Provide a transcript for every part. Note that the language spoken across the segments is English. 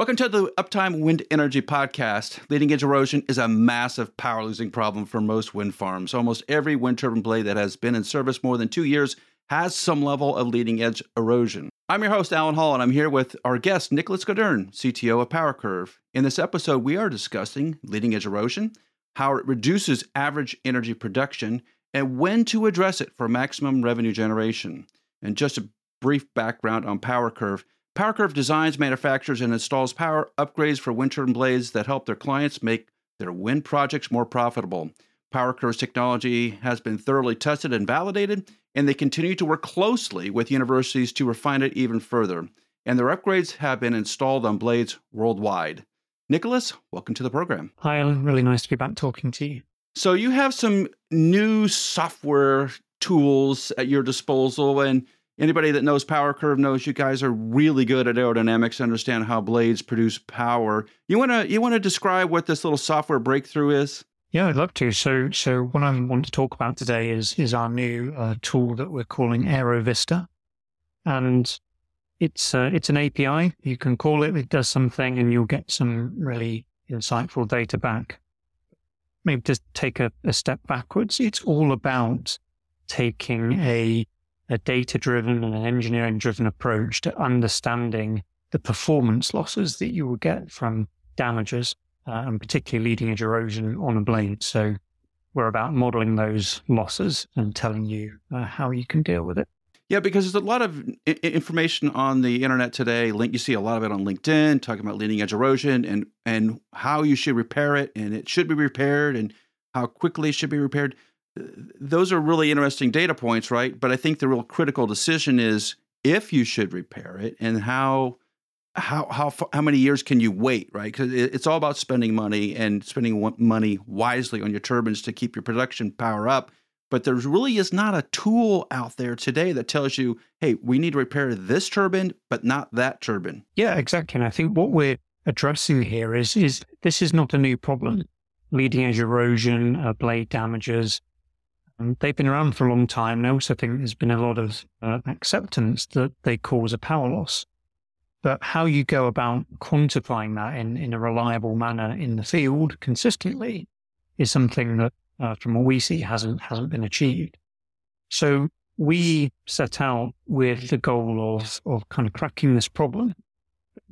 Welcome to the Uptime Wind Energy Podcast. Leading edge erosion is a massive power losing problem for most wind farms. Almost every wind turbine blade that has been in service more than 2 years has some level of leading edge erosion. I'm your host, Allen Hall, and I'm here with our guest, Nicholas Gaudern, CTO of PowerCurve. In this episode, we are discussing leading edge erosion, how it reduces average energy production, and when to address it for maximum revenue generation. And just a brief background on PowerCurve. PowerCurve designs, manufactures, and installs power upgrades for wind turbine blades that help their clients make their wind projects more profitable. PowerCurve's technology has been thoroughly tested and validated, and they continue to work closely with universities to refine it even further. And their upgrades have been installed on blades worldwide. Nicholas, welcome to the program. Hi, Alan. Really nice to be back talking to you. So you have some new software tools at your disposal, and anybody that knows PowerCurve knows you guys are really good at aerodynamics, understand how blades produce power. You want to describe what this little software breakthrough is? Yeah, I'd love to. So what I want to talk about today is our new tool that we're calling AeroVista, and it's an API. You can call it. It does something, and you'll get some really insightful data back. Maybe just take a step backwards. It's all about taking a data-driven and an engineering-driven approach to understanding the performance losses that you will get from damages, and particularly leading edge erosion on a blade. So we're about modeling those losses and telling you how you can deal with it. Yeah, because there's a lot of information on the internet today. You see a lot of it on LinkedIn, talking about leading edge erosion and how you should repair it, and it should be repaired, and how quickly it should be repaired. Those are really interesting data points, right? But I think the real critical decision is if you should repair it and how many years can you wait, right? Because it's all about spending money and spending money wisely on your turbines to keep your production power up. But there really is not a tool out there today that tells you, hey, we need to repair this turbine, but not that turbine. Yeah, exactly. And I think what we're addressing here is this is not a new problem. Leading edge erosion, blade damages. They've been around for a long time. And I also think there's been a lot of acceptance that they cause a power loss. But how you go about quantifying that in a reliable manner in the field consistently is something that, from what we see, hasn't been achieved. So we set out with the goal of kind of cracking this problem,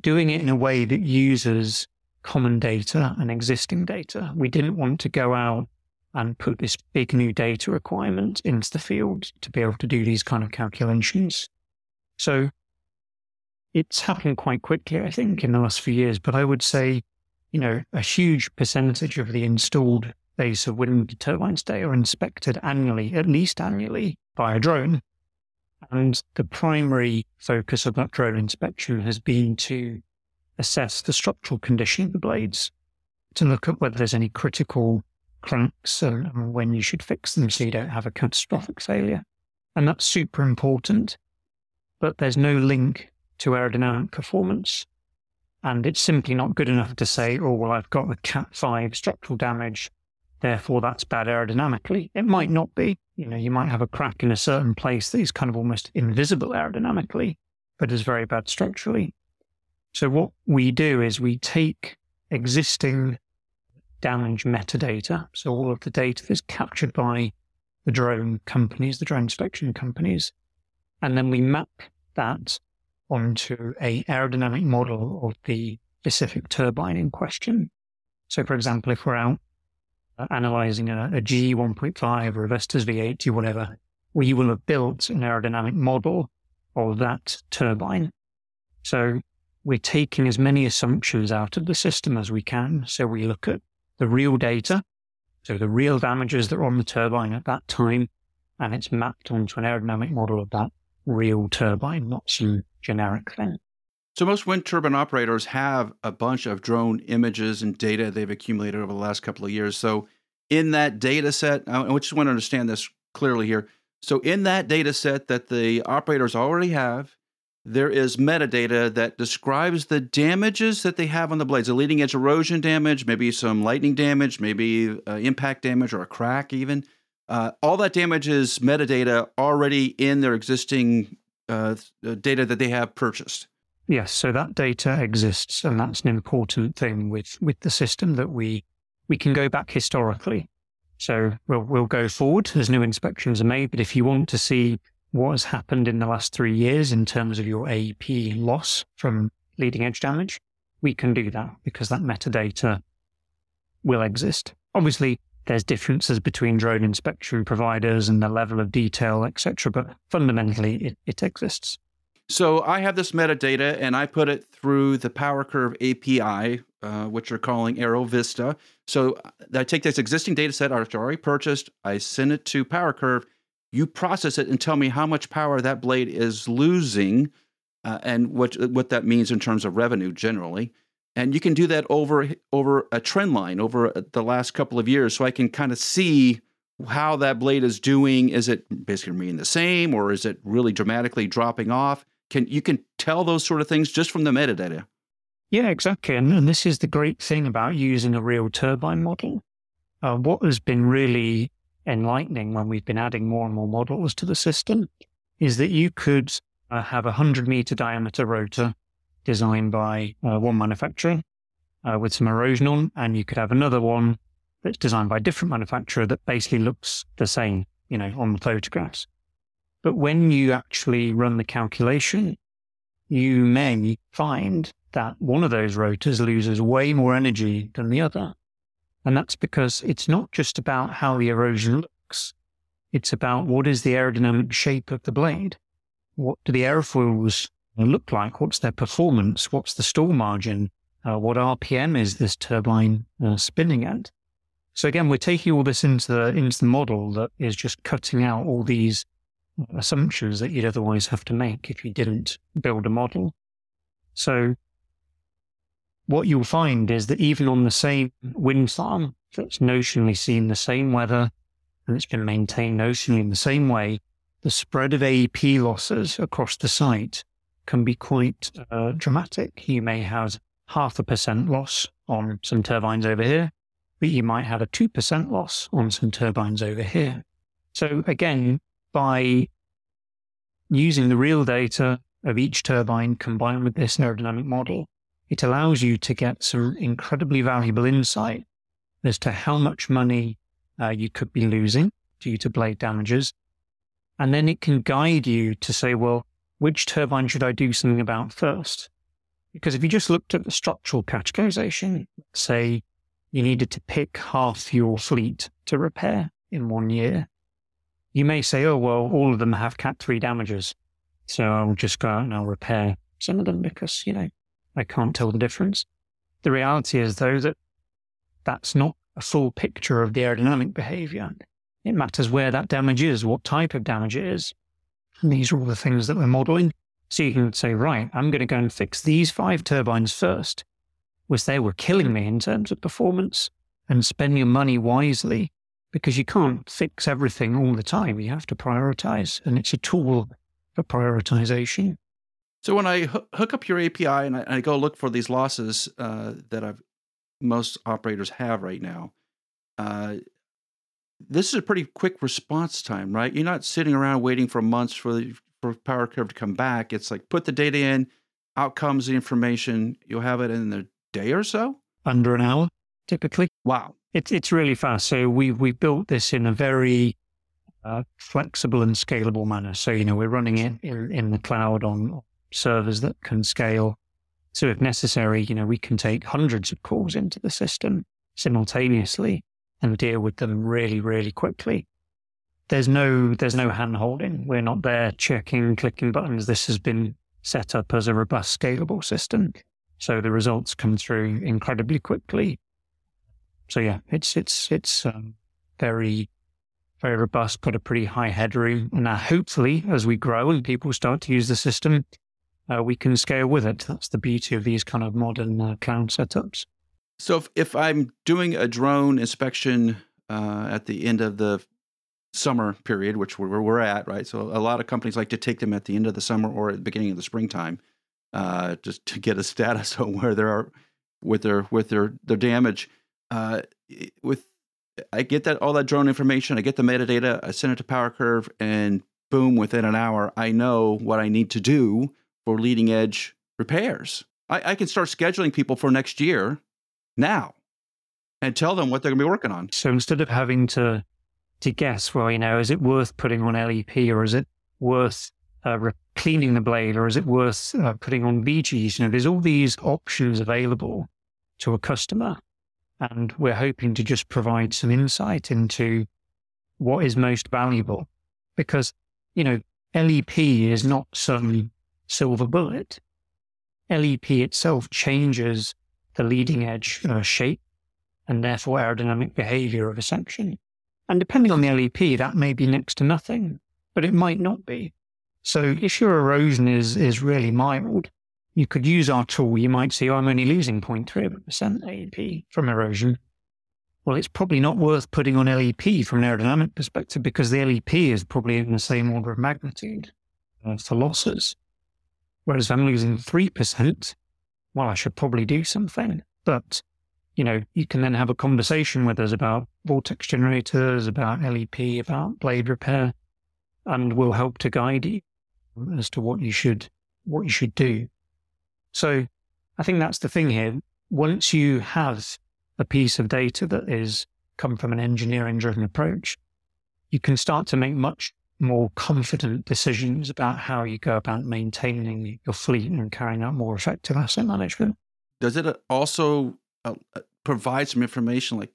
doing it in a way that uses common data and existing data. We didn't want to go out and put this big new data requirement into the field to be able to do these kind of calculations. So it's happened quite quickly, I think, in the last few years. But I would say, a huge percentage of the installed base of wind turbines today are inspected annually, at least annually, by a drone. And the primary focus of that drone inspection has been to assess the structural condition of the blades, to look at whether there's any critical cracks and when you should fix them so you don't have a catastrophic failure. And that's super important, but there's no link to aerodynamic performance. And it's simply not good enough to say, oh, well, I've got the Cat 5 structural damage, therefore that's bad aerodynamically. It might not be. You might have a crack in a certain place that is kind of almost invisible aerodynamically, but is very bad structurally. So what we do is we take existing damage metadata, so all of the data that's captured by the drone companies, the drone inspection companies, and then we map that onto an aerodynamic model of the specific turbine in question. So for example, if we're out analysing a GE 1.5 or a Vestas V80, whatever, we will have built an aerodynamic model of that turbine. So we're taking as many assumptions out of the system as we can. So we look at the real data, so the real damages that are on the turbine at that time, and it's mapped onto an aerodynamic model of that real turbine, not some generic thing. So most wind turbine operators have a bunch of drone images and data they've accumulated over the last couple of years. So in that data set, I just want to understand this clearly here. So in that data set that the operators already have, there is metadata that describes the damages that they have on the blades, the leading edge erosion damage, maybe some lightning damage, maybe impact damage or a crack even. All that damage is metadata already in their existing data that they have purchased. Yes, so that data exists, and that's an important thing with the system, that we can go back historically. So we'll go forward as new inspections are made, but if you want to see what has happened in the last 3 years in terms of your AEP loss from leading edge damage, we can do that because that metadata will exist. Obviously, there's differences between drone inspection providers and the level of detail, etc., but fundamentally it exists. So I have this metadata and I put it through the PowerCurve API, which you're calling AeroVista. So I take this existing data set I've already purchased, I send it to PowerCurve, you process it and tell me how much power that blade is losing and what that means in terms of revenue generally. And you can do that over a trend line over the last couple of years, so I can kind of see how that blade is doing. Is it basically remaining the same, or is it really dramatically dropping off? You can tell those sort of things just from the metadata. Yeah, exactly. And this is the great thing about using a real turbine model. What has been really enlightening when we've been adding more and more models to the system is that you could have a 100-meter diameter rotor designed by one manufacturer with some erosion on, and you could have another one that's designed by a different manufacturer that basically looks the same, you know, on the photographs. But when you actually run the calculation, you may find that one of those rotors loses way more energy than the other. And that's because it's not just about how the erosion looks. It's about what is the aerodynamic shape of the blade. What do the airfoils look like? What's their performance? What's the stall margin? What RPM is this turbine spinning at? So again, we're taking all this into the model that is just cutting out all these assumptions that you'd otherwise have to make if you didn't build a model. So what you'll find is that even on the same wind farm that's notionally seen the same weather and it's been maintained notionally in the same way, the spread of AEP losses across the site can be quite dramatic. You may have 0.5% loss on some turbines over here, but you might have a 2% loss on some turbines over here. So again, by using the real data of each turbine combined with this aerodynamic model, it allows you to get some incredibly valuable insight as to how much money you could be losing due to blade damages. And then it can guide you to say, well, which turbine should I do something about first? Because if you just looked at the structural categorization, say, you needed to pick half your fleet to repair in 1 year, you may say, oh, well, all of them have Cat 3 damages, so I'll just go out and I'll repair some of them because, you know, I can't tell the difference. The reality is, though, that that's not a full picture of the aerodynamic behavior. It matters where that damage is, what type of damage it is. And these are all the things that we're modeling. So you can say, right, I'm going to go and fix these 5 turbines first, was they were killing me in terms of performance, and spend your money wisely, because you can't fix everything all the time. You have to prioritize, and it's a tool for prioritization. So when I hook up your API and I go look for these losses that most operators have right now, this is a pretty quick response time, right? You're not sitting around waiting for months for PowerCurve to come back. It's like, put the data in, out comes the information, you'll have it in the day or so? Under an hour, typically. Wow. It's really fast. So we built this in a very flexible and scalable manner. So, you know, we're running it in the cloud on servers that can scale. So if necessary, you know, we can take hundreds of calls into the system simultaneously and deal with them really, really quickly. There's no hand-holding. We're not there checking, clicking buttons. This has been set up as a robust, scalable system. So the results come through incredibly quickly. So yeah, it's very, very robust, got a pretty high headroom. And now hopefully as we grow and people start to use the system, we can scale with it. That's the beauty of these kind of modern cloud setups. So if I'm doing a drone inspection at the end of the summer period, which we're at, right? So a lot of companies like to take them at the end of the summer or at the beginning of the springtime. Just to get a status on where they are with their damage. I get that all that drone information, I get the metadata, I send it to PowerCurve, and boom, within an hour, I know what I need to do for leading edge repairs. I can start scheduling people for next year now and tell them what they're going to be working on. So instead of having to guess, well, you know, is it worth putting on LEP or is it worth cleaning the blade or is it worth putting on BGs? You know, there's all these options available to a customer. And we're hoping to just provide some insight into what is most valuable because, you know, LEP is not some silver bullet. LEP itself changes the leading edge shape and therefore aerodynamic behavior of a section. And depending on the LEP, that may be next to nothing, but it might not be. So if your erosion is really mild, you could use our tool. You might say, oh, I'm only losing 0.3% AEP from erosion. Well, it's probably not worth putting on LEP from an aerodynamic perspective because the LEP is probably in the same order of magnitude for losses. Whereas if I'm losing 3%, well, I should probably do something. But, you know, you can then have a conversation with us about vortex generators, about LEP, about blade repair, and we'll help to guide you as to what you should do. So I think that's the thing here. Once you have a piece of data that is come from an engineering-driven approach, you can start to make much more confident decisions about how you go about maintaining your fleet and carrying out more effective asset management. Does it also provide some information like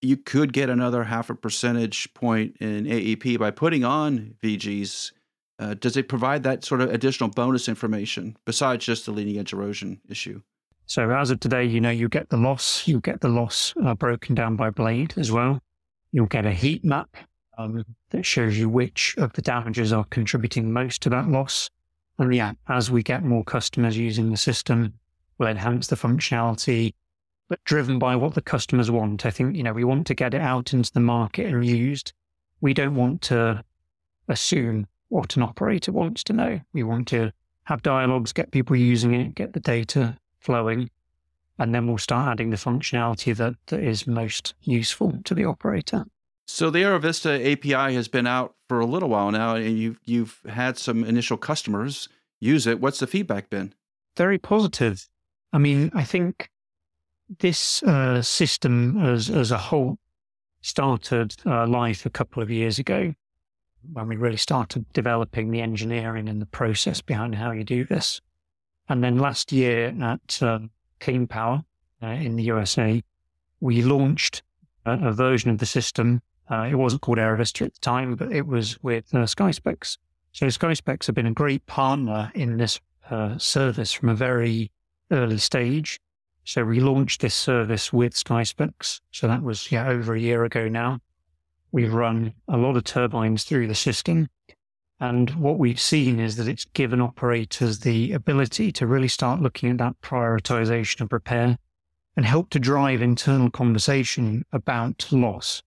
you could get another 0.5 percentage point in AEP by putting on VGs? Does it provide that sort of additional bonus information besides just the leading edge erosion issue? So as of today, you know, you get the loss broken down by blade as well. You'll get a heat map that shows you which of the damages are contributing most to that loss. And yeah, as we get more customers using the system, we'll enhance the functionality, but driven by what the customers want. I think, you know, we want to get it out into the market and used. We don't want to assume what an operator wants to know. We want to have dialogues, get people using it, get the data flowing, and then we'll start adding the functionality that is most useful to the operator. So the AeroVista API has been out for a little while now, and you've had some initial customers use it. What's the feedback been? Very positive. I mean, I think this system as a whole started live a couple of years ago when we really started developing the engineering and the process behind how you do this. And then last year at Clean Power in the USA, we launched a version of the system. It wasn't called AeroVista at the time, but it was with SkySpecs. So SkySpecs have been a great partner in this service from a very early stage. So we launched this service with SkySpecs. So that was over a year ago now. We've run a lot of turbines through the system. And what we've seen is that it's given operators the ability to really start looking at that prioritization of repair and help to drive internal conversation about loss.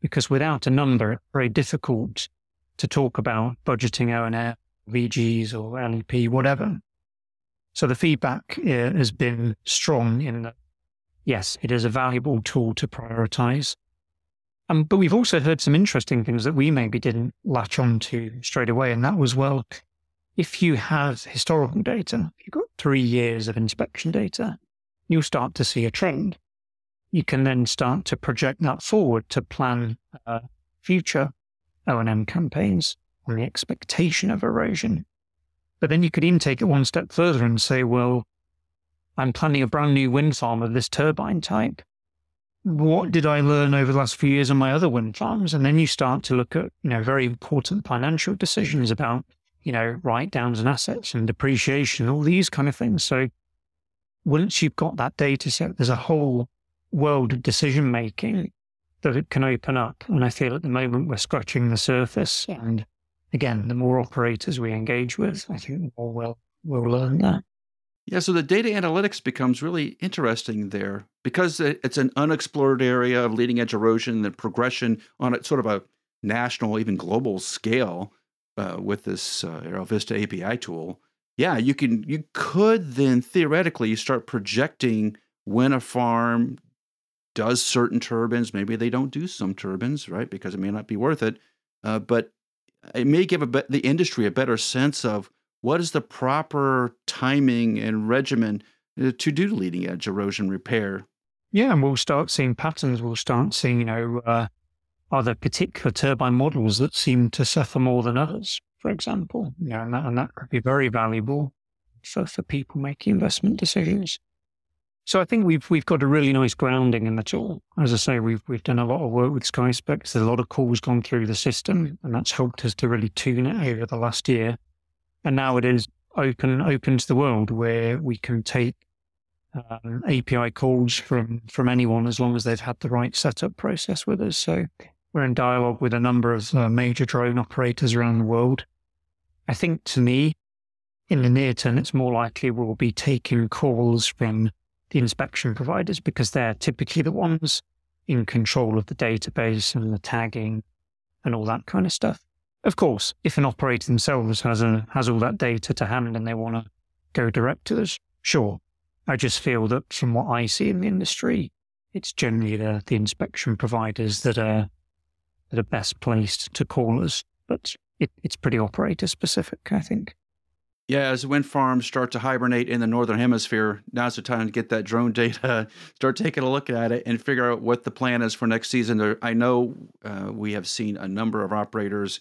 Because without a number, it's very difficult to talk about budgeting O&M, VGs or LEP, whatever. So the feedback has been strong in that, yes, it is a valuable tool to prioritize. But we've also heard some interesting things that we maybe didn't latch on to straight away. And that was, well, if you have historical data, if you've got 3 years of inspection data, you'll start to see a trend. You can then start to project that forward to plan future O&M campaigns on the expectation of erosion. But then you could even take it one step further and say, well, I'm planning a brand new wind farm of this turbine type. What did I learn over the last few years on my other wind farms? And then you start to look at, you know, very important financial decisions about, you know, write-downs and assets and depreciation, all these kind of things. So once you've got that data set, there's a whole world of decision-making that it can open up. And I feel at the moment we're scratching the surface. And again, the more operators we engage with, I think the more we'll learn that. Yeah, so the data analytics becomes really interesting there because it's an unexplored area of leading edge erosion, the progression on a sort of a national, even global scale with this AeroVista API tool. Yeah, you could then theoretically start projecting when a farm does certain turbines. Maybe they don't do some turbines, right? Because it may not be worth it, but it may give the industry a better sense of what is the proper timing and regimen to do leading edge erosion repair? Yeah, and we'll start seeing patterns. We'll start seeing, are there particular turbine models that seem to suffer more than others, for example? You know, and that could be very valuable for people making investment decisions. So I think we've got a really nice grounding in the tool. As I say, we've done a lot of work with SkySpecs. There's a lot of calls gone through the system, and that's helped us to really tune it over the last year. And now it is open to the world, where we can take API calls from anyone as long as they've had the right setup process with us. So we're in dialogue with a number of major drone operators around the world. I think, to me, in the near term, it's more likely we'll be taking calls from the inspection providers, because they're typically the ones in control of the database and the tagging and all that kind of stuff. Of course, if an operator themselves has all that data to hand and they want to go direct to us, sure. I just feel that from what I see in the industry, it's generally the inspection providers that are best placed to call us. But it's pretty operator specific, I think. Yeah, as wind farms start to hibernate in the Northern Hemisphere, now's the time to get that drone data, start taking a look at it, and figure out what the plan is for next season. I know we have seen a number of operators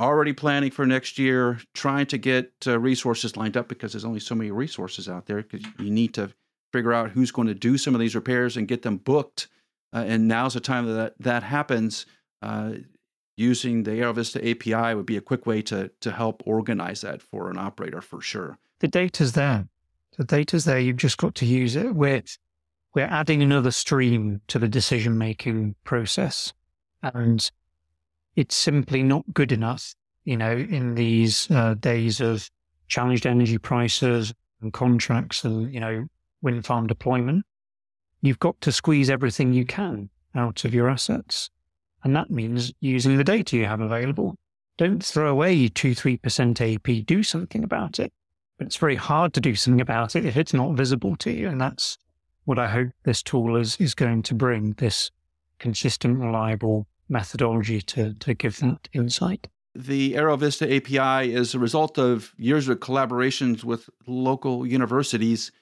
already planning for next year, trying to get resources lined up, because there's only so many resources out there, because you need to figure out who's going to do some of these repairs and get them booked. And now's the time that happens. Using the AeroVista API would be a quick way to help organize that for an operator, for sure. The data's there. You've just got to use it. We're adding another stream to the decision-making process. And it's simply not good enough, in these days of challenged energy prices and contracts and, wind farm deployment. You've got to squeeze everything you can out of your assets. And that means using the data you have available. Don't throw away 2-3% AEP. Do something about it. But it's very hard to do something about it if it's not visible to you. And that's what I hope this tool is going to bring, this consistent, reliable methodology to give that insight. The AeroVista API is a result of years of collaborations with local universities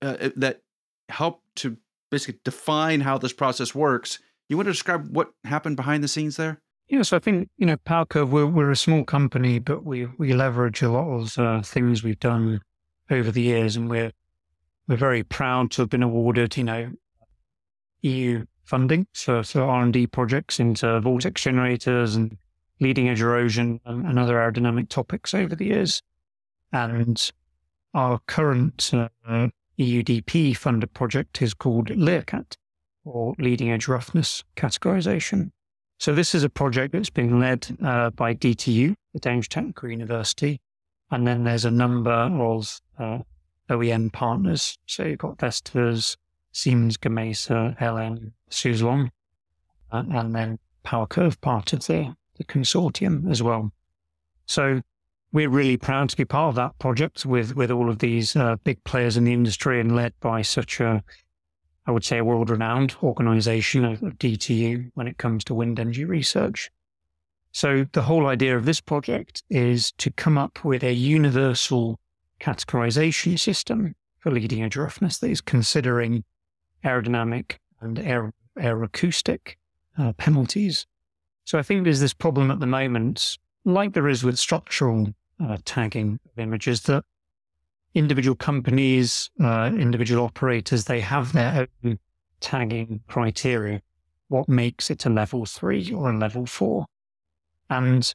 that help to basically define how this process works. You want to describe what happened behind the scenes there? Yeah, so I think, PowerCurve, we're a small company, but we leverage a lot of things we've done over the years, and we're very proud to have been awarded, EU funding for R&D projects into vortex generators and leading edge erosion and other aerodynamic topics over the years. And our current EUDP funded project is called LearCat, or leading edge roughness categorization. So this is a project that's being led by DTU, the Danish Technical University. And then there's a number of OEM partners. So you've got Vestas, Siemens Gamesa, Allen, Suzlon, and then PowerCurve part of the consortium as well. So we're really proud to be part of that project with all of these big players in the industry, and led by such a world-renowned organization of DTU when it comes to wind energy research. So the whole idea of this project is to come up with a universal categorization system for leading edge roughness that is considering aerodynamic and aeroacoustic penalties. So I think there's this problem at the moment, like there is with structural tagging of images, that individual companies, individual operators, they have their own tagging criteria. What makes it a level 3 or a level 4? And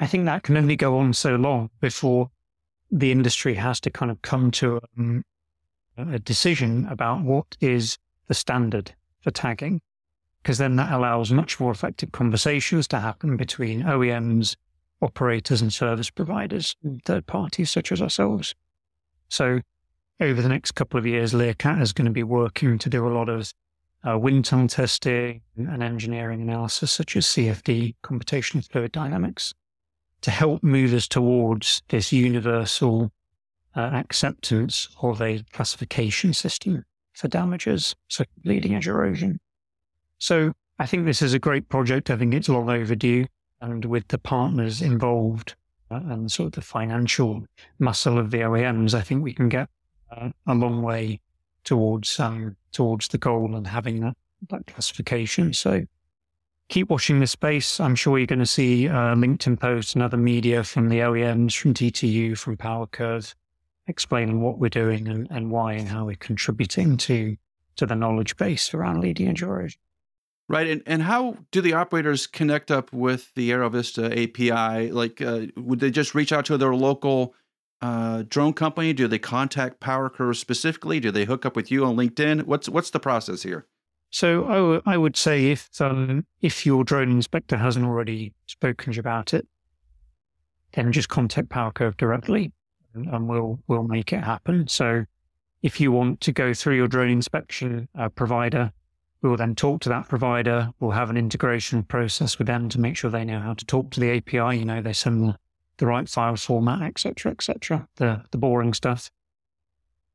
I think that can only go on so long before the industry has to kind of come to a decision about what is the standard for tagging, because then that allows much more effective conversations to happen between OEMs, operators and service providers, and third parties such as ourselves. So over the next couple of years, LearCat is going to be working to do a lot of wind tunnel testing and engineering analysis, such as CFD, computational fluid dynamics, to help move us towards this universal acceptance of a classification system for damages, so leading edge erosion. So I think this is a great project. I think it's long overdue. And with the partners involved, and sort of the financial muscle of the OEMs, I think we can get a long way towards towards the goal and having that classification. So keep watching this space. I'm sure you're going to see LinkedIn posts and other media from the OEMs, from DTU, from PowerCurve, explaining what we're doing and why and how we're contributing to the knowledge base around leading edge origin. Right. And how do the operators connect up with the AeroVista API? Like, would they just reach out to their local drone company? Do they contact PowerCurve specifically? Do they hook up with you on LinkedIn? What's the process here? So I would say if your drone inspector hasn't already spoken to you about it, then just contact PowerCurve directly and we'll make it happen. So if you want to go through your drone inspection provider, we will then talk to that provider. We'll have an integration process with them to make sure they know how to talk to the API. You know, they send the right file format, et cetera, the boring stuff.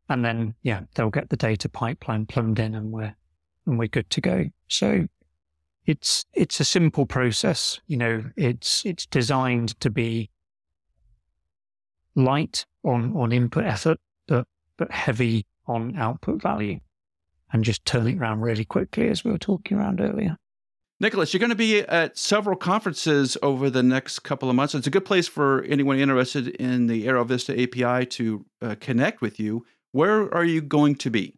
And then, yeah, they'll get the data pipeline plumbed in and we're good to go. So it's a simple process. You know, it's designed to be light on input effort, but heavy on output value. And just turning around really quickly, as we were talking around earlier. Nicholas, you're going to be at several conferences over the next couple of months. It's a good place for anyone interested in the AeroVista API to connect with you. Where are you going to be?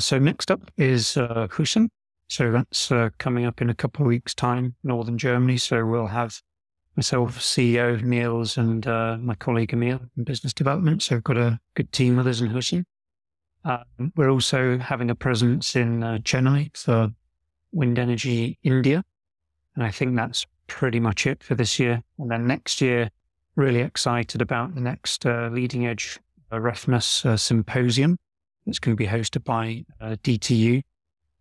So next up is Husum. So that's coming up in a couple of weeks' time, northern Germany. So we'll have myself, CEO Niels, and my colleague Emil in business development. So we've got a good team with us in Husum. We're also having a presence in Chennai for Wind Energy India. And I think that's pretty much it for this year. And then next year, really excited about the next Leading Edge Refness Symposium that's going to be hosted by DTU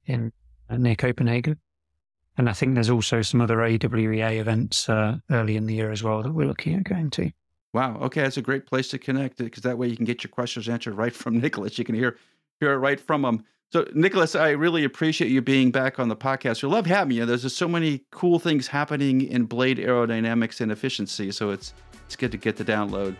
in near Copenhagen. And I think there's also some other AWEA events early in the year as well that we're looking at going to. Wow. Okay. That's a great place to connect because that way you can get your questions answered right from Nicholas. You can hear it right from him. So Nicholas, I really appreciate you being back on the podcast. We love having you. There's just so many cool things happening in blade aerodynamics and efficiency. So it's good to get the download.